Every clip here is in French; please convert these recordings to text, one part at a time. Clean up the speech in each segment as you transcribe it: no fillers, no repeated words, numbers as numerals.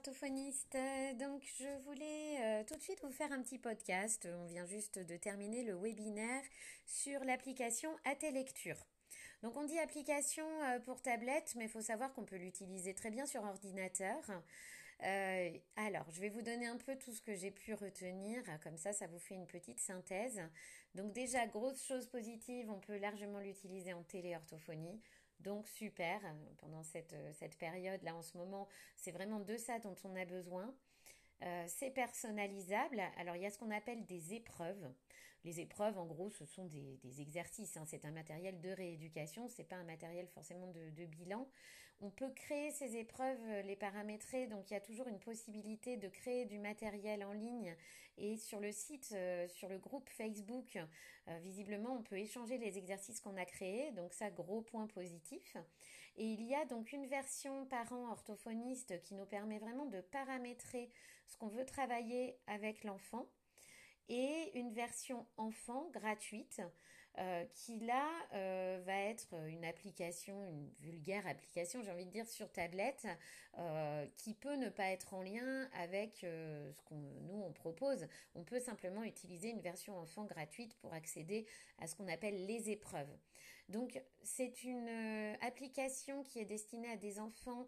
orthophonistes. Donc je voulais tout de suite vous faire un petit podcast. On vient juste de terminer le webinaire sur l'application Atelecture. Donc on dit application pour tablette, mais il faut savoir qu'on peut l'utiliser très bien sur ordinateur. Alors, je vais vous donner un peu tout ce que j'ai pu retenir, comme ça, ça vous fait une petite synthèse. Donc déjà, grosse chose positive, on peut largement l'utiliser en téléorthophonie. Donc super, pendant cette période là en ce moment, c'est vraiment de ça dont on a besoin. C'est personnalisable. Alors il y a ce qu'on appelle des épreuves. Les épreuves, en gros, ce sont des exercices, hein. C'est un matériel de rééducation, c'est pas un matériel forcément de bilan. On peut créer ces épreuves, les paramétrer, donc il y a toujours une possibilité de créer du matériel en ligne. Et sur le site, sur le groupe Facebook, visiblement, on peut échanger les exercices qu'on a créés, donc ça, gros point positif. Et il y a donc une version parent orthophoniste qui nous permet vraiment de paramétrer ce qu'on veut travailler avec l'enfant. Et une version enfant gratuite qui là va être une application, une vulgaire application, j'ai envie de dire, sur tablette qui peut ne pas être en lien avec ce qu'on nous on propose. On peut simplement utiliser une version enfant gratuite pour accéder à ce qu'on appelle les épreuves. Donc c'est une application qui est destinée à des enfants.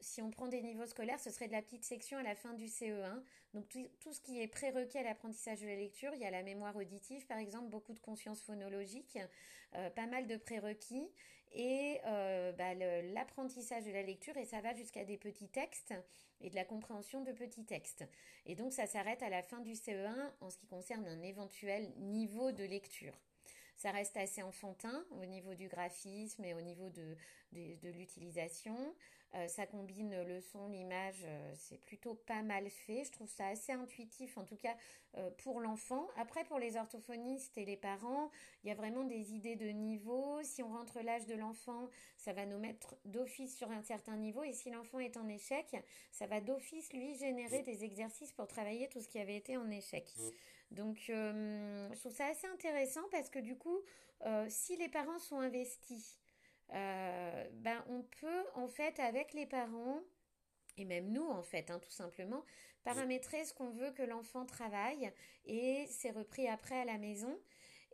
Si on prend des niveaux scolaires, ce serait de la petite section à la fin du CE1. Donc tout ce qui est prérequis à l'apprentissage de la lecture, il y a la mémoire auditive par exemple, beaucoup de conscience phonologique, pas mal de prérequis et l'apprentissage de la lecture, et ça va jusqu'à des petits textes et de la compréhension de petits textes. Et donc ça s'arrête à la fin du CE1 en ce qui concerne un éventuel niveau de lecture. Ça reste assez enfantin au niveau du graphisme et au niveau de l'utilisation. Ça combine le son, l'image, c'est plutôt pas mal fait. Je trouve ça assez intuitif, en tout cas pour l'enfant. Après, pour les orthophonistes et les parents, il y a vraiment des idées de niveau. Si on rentre l'âge de l'enfant, ça va nous mettre d'office sur un certain niveau. Et si l'enfant est en échec, ça va d'office lui générer des exercices pour travailler tout ce qui avait été en échec. Donc, je trouve ça assez intéressant parce que du coup, si les parents sont investis, on peut en fait avec les parents et même nous en fait tout simplement paramétrer ce qu'on veut que l'enfant travaille et c'est repris après à la maison.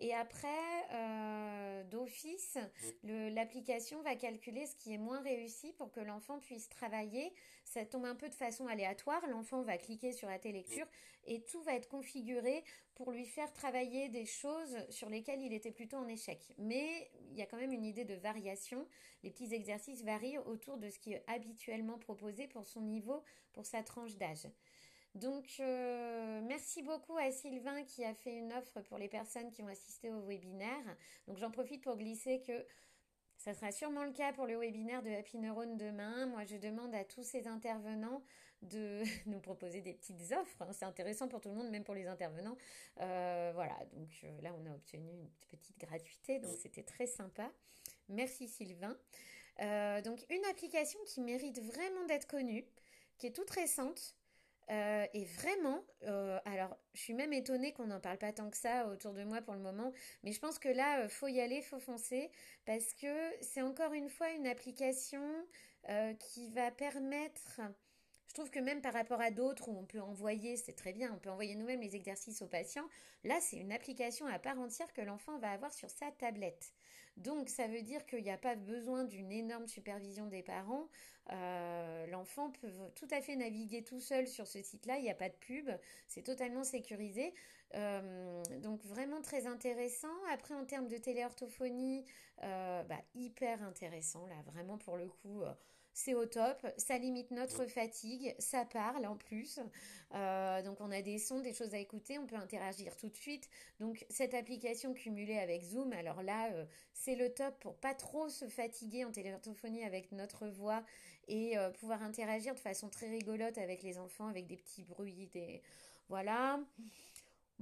Et après, d'office, l'application va calculer ce qui est moins réussi pour que l'enfant puisse travailler. Ça tombe un peu de façon aléatoire. L'enfant va cliquer sur Atelecture et tout va être configuré pour lui faire travailler des choses sur lesquelles il était plutôt en échec. Mais il y a quand même une idée de variation. Les petits exercices varient autour de ce qui est habituellement proposé pour son niveau, pour sa tranche d'âge. Donc, merci beaucoup à Sylvain qui a fait une offre pour les personnes qui ont assisté au webinaire. Donc, j'en profite pour glisser que ça sera sûrement le cas pour le webinaire de Happy Neurone demain. Moi, je demande à tous ces intervenants de nous proposer des petites offres. C'est intéressant pour tout le monde, même pour les intervenants. Donc là, on a obtenu une petite gratuité. Donc, c'était très sympa. Merci Sylvain. Donc, une application qui mérite vraiment d'être connue, qui est toute récente. Et vraiment, alors je suis même étonnée qu'on n'en parle pas tant que ça autour de moi pour le moment, mais je pense que là, faut y aller, faut foncer, parce que c'est encore une fois une application qui va permettre... Je trouve que même par rapport à d'autres où on peut envoyer, c'est très bien, on peut envoyer nous-mêmes les exercices aux patients. Là, c'est une application à part entière que l'enfant va avoir sur sa tablette. Donc, ça veut dire qu'il n'y a pas besoin d'une énorme supervision des parents. L'enfant peut tout à fait naviguer tout seul sur ce site-là. Il n'y a pas de pub, c'est totalement sécurisé. Donc, vraiment très intéressant. Après, en termes de téléorthophonie, hyper intéressant. Là, vraiment, pour le coup... c'est au top, ça limite notre fatigue, ça parle en plus. Donc on a des sons, des choses à écouter, on peut interagir tout de suite. Donc cette application cumulée avec Zoom, alors là c'est le top pour pas trop se fatiguer en téléorthophonie avec notre voix et pouvoir interagir de façon très rigolote avec les enfants, avec des petits bruits, voilà.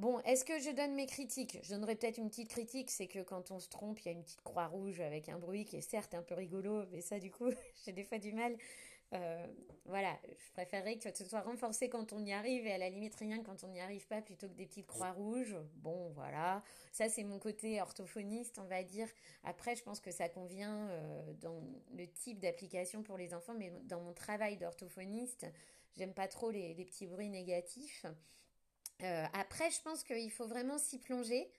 Bon, est-ce que je donne mes critiques? Je donnerai peut-être une petite critique, c'est que quand on se trompe, il y a une petite croix rouge avec un bruit qui est certes un peu rigolo, mais ça du coup, j'ai des fois du mal. Je préférerais que ce soit renforcé quand on y arrive et à la limite rien quand on n'y arrive pas plutôt que des petites croix rouges. Bon, voilà, ça c'est mon côté orthophoniste, on va dire. Après, je pense que ça convient dans le type d'application pour les enfants, mais dans mon travail d'orthophoniste, J'aime pas trop les petits bruits négatifs. Après, je pense qu'il faut vraiment s'y plonger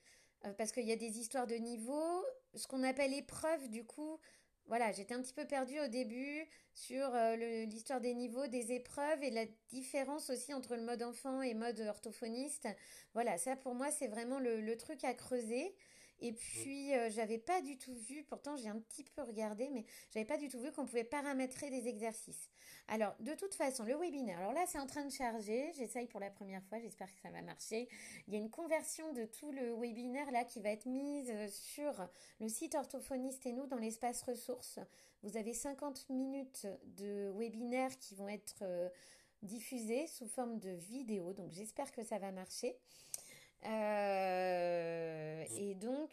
parce qu'il y a des histoires de niveau, ce qu'on appelle épreuve du coup. Voilà, j'étais un petit peu perdue au début sur l'histoire des niveaux, des épreuves et la différence aussi entre le mode enfant et mode orthophoniste. Voilà, ça pour moi, c'est vraiment le truc à creuser. Et puis, j'avais pas du tout vu, pourtant j'ai un petit peu regardé, mais j'avais pas du tout vu qu'on pouvait paramétrer des exercices. Alors, de toute façon, le webinaire, alors là, c'est en train de charger. J'essaye pour la première fois, j'espère que ça va marcher. Il y a une conversion de tout le webinaire là qui va être mise sur le site Orthophoniste et nous dans l'espace ressources. Vous avez 50 minutes de webinaire qui vont être diffusées sous forme de vidéo, donc j'espère que ça va marcher. Et donc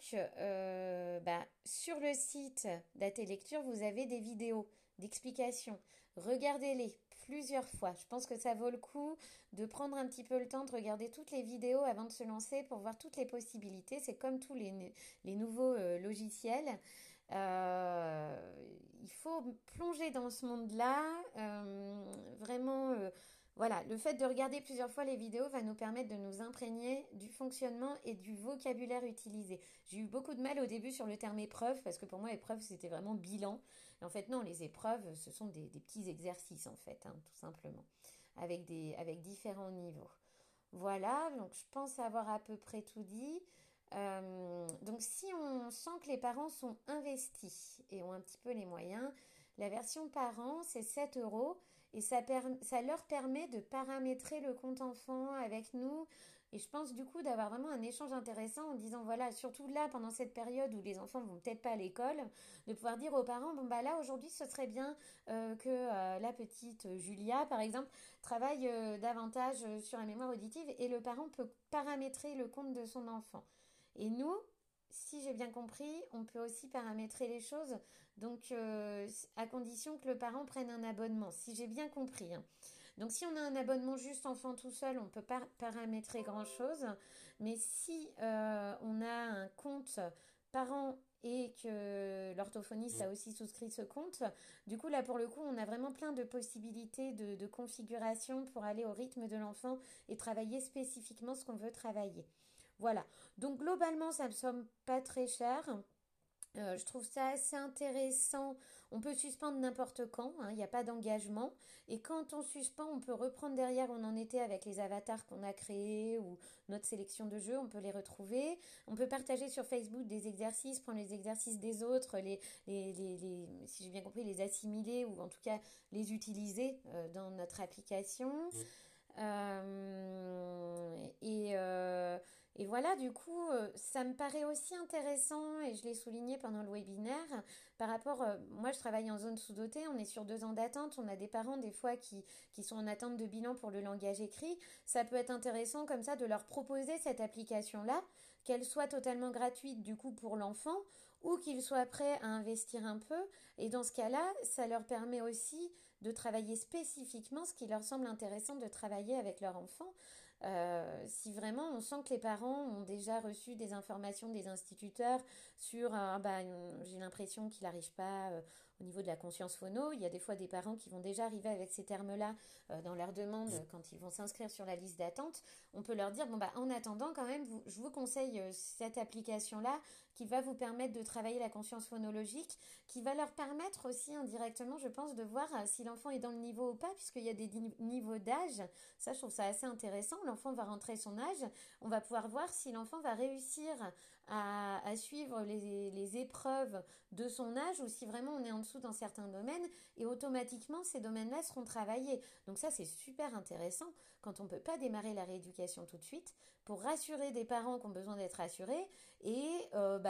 sur le site d'Atelecture, vous avez des vidéos d'explications, regardez-les plusieurs fois, je pense que ça vaut le coup de prendre un petit peu le temps de regarder toutes les vidéos avant de se lancer pour voir toutes les possibilités. C'est comme tous les nouveaux logiciels, il faut plonger dans ce monde-là, vraiment. Voilà, le fait de regarder plusieurs fois les vidéos va nous permettre de nous imprégner du fonctionnement et du vocabulaire utilisé. J'ai eu beaucoup de mal au début sur le terme épreuve, parce que pour moi, épreuve, c'était vraiment bilan. Et en fait, non, les épreuves, ce sont des petits exercices, en fait, hein, tout simplement, avec différents niveaux. Voilà, donc je pense avoir à peu près tout dit. Donc, si on sent que les parents sont investis et ont un petit peu les moyens, la version parents, c'est 7 €. Et ça leur permet de paramétrer le compte enfant avec nous. Et je pense du coup d'avoir vraiment un échange intéressant en disant, voilà, surtout là, pendant cette période où les enfants ne vont peut-être pas à l'école, de pouvoir dire aux parents, bon bah là, aujourd'hui, ce serait bien que la petite Julia, par exemple, travaille davantage sur la mémoire auditive. Et le parent peut paramétrer le compte de son enfant. Et nous, si j'ai bien compris, on peut aussi paramétrer les choses, donc à condition que le parent prenne un abonnement, si j'ai bien compris. Hein. Donc si on a un abonnement juste enfant tout seul, on ne peut pas paramétrer grand-chose, mais si on a un compte parent et que l'orthophoniste a aussi souscrit ce compte, du coup là pour le coup on a vraiment plein de possibilités de configuration pour aller au rythme de l'enfant et travailler spécifiquement ce qu'on veut travailler. Voilà, donc globalement, ça ne me semble pas très cher. Je trouve ça assez intéressant. On peut suspendre n'importe quand, hein, il n'y a pas d'engagement. Et quand on suspend, on peut reprendre derrière, on en était avec les avatars qu'on a créés ou notre sélection de jeux, on peut les retrouver. On peut partager sur Facebook des exercices, prendre les exercices des autres, si j'ai bien compris, les assimiler ou en tout cas les utiliser dans notre application. Et voilà, du coup, ça me paraît aussi intéressant, et je l'ai souligné pendant le webinaire, par rapport, moi je travaille en zone sous-dotée, on est sur 2 ans d'attente, on a des parents des fois qui sont en attente de bilan pour le langage écrit, ça peut être intéressant comme ça de leur proposer cette application-là, qu'elle soit totalement gratuite du coup pour l'enfant, ou qu'ils soient prêts à investir un peu, et dans ce cas-là, ça leur permet aussi de travailler spécifiquement ce qui leur semble intéressant de travailler avec leur enfant. Si vraiment on sent que les parents ont déjà reçu des informations des instituteurs sur j'ai l'impression qu'il n'arrive pas au niveau de la conscience phono, il y a des fois des parents qui vont déjà arriver avec ces termes-là dans leur demande quand ils vont s'inscrire sur la liste d'attente, on peut leur dire en attendant quand même, je vous conseille cette application-là qui va vous permettre de travailler la conscience phonologique, qui va leur permettre aussi indirectement, je pense, de voir si l'enfant est dans le niveau ou pas, puisqu'il y a des niveaux d'âge. Ça, je trouve ça assez intéressant. L'enfant va rentrer son âge, on va pouvoir voir si l'enfant va réussir à suivre les épreuves de son âge ou si vraiment on est en dessous dans certains domaines, et automatiquement ces domaines-là seront travaillés. Donc ça, c'est super intéressant quand on ne peut pas démarrer la rééducation tout de suite, pour rassurer des parents qui ont besoin d'être rassurés et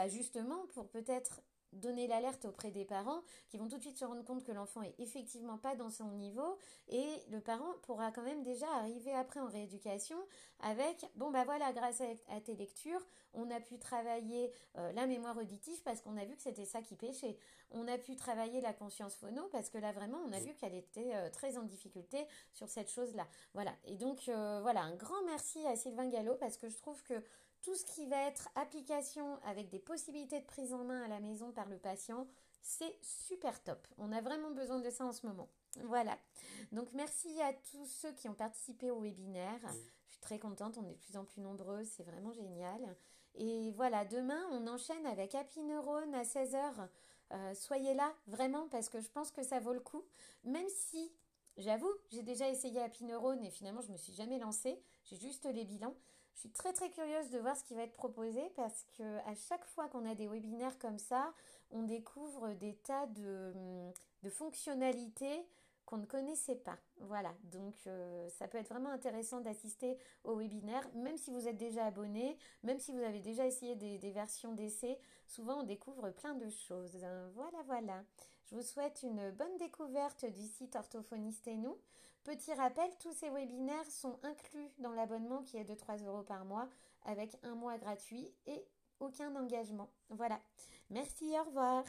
justement pour peut-être donner l'alerte auprès des parents qui vont tout de suite se rendre compte que l'enfant est effectivement pas dans son niveau, et le parent pourra quand même déjà arriver après en rééducation avec grâce à tes lectures on a pu travailler la mémoire auditive parce qu'on a vu que c'était ça qui pêchait, on a pu travailler la conscience phono parce que là vraiment on a vu qu'elle était très en difficulté sur cette chose là. Voilà, et donc un grand merci à Sylvain Gallo, parce que je trouve que tout ce qui va être application avec des possibilités de prise en main à la maison par le patient, c'est super top. On a vraiment besoin de ça en ce moment. Voilà, donc merci à tous ceux qui ont participé au webinaire. Je suis très contente, on est de plus en plus nombreux, c'est vraiment génial. Et voilà, demain on enchaîne avec Happy Neurone à 16h. Soyez là, vraiment, parce que je pense que ça vaut le coup. Même si, j'avoue, j'ai déjà essayé Happy Neurone et finalement je ne me suis jamais lancée, j'ai juste les bilans. Je suis très très curieuse de voir ce qui va être proposé parce qu'à chaque fois qu'on a des webinaires comme ça, on découvre des tas de fonctionnalités qu'on ne connaissait pas. Voilà, donc ça peut être vraiment intéressant d'assister au webinaire, même si vous êtes déjà abonné, même si vous avez déjà essayé des versions d'essai. Souvent, on découvre plein de choses. Voilà, voilà. Je vous souhaite une bonne découverte du site Orthophoniste et nous. Petit rappel, tous ces webinaires sont inclus dans l'abonnement qui est de 3 € par mois avec 1 mois gratuit et aucun engagement. Voilà. Merci, au revoir.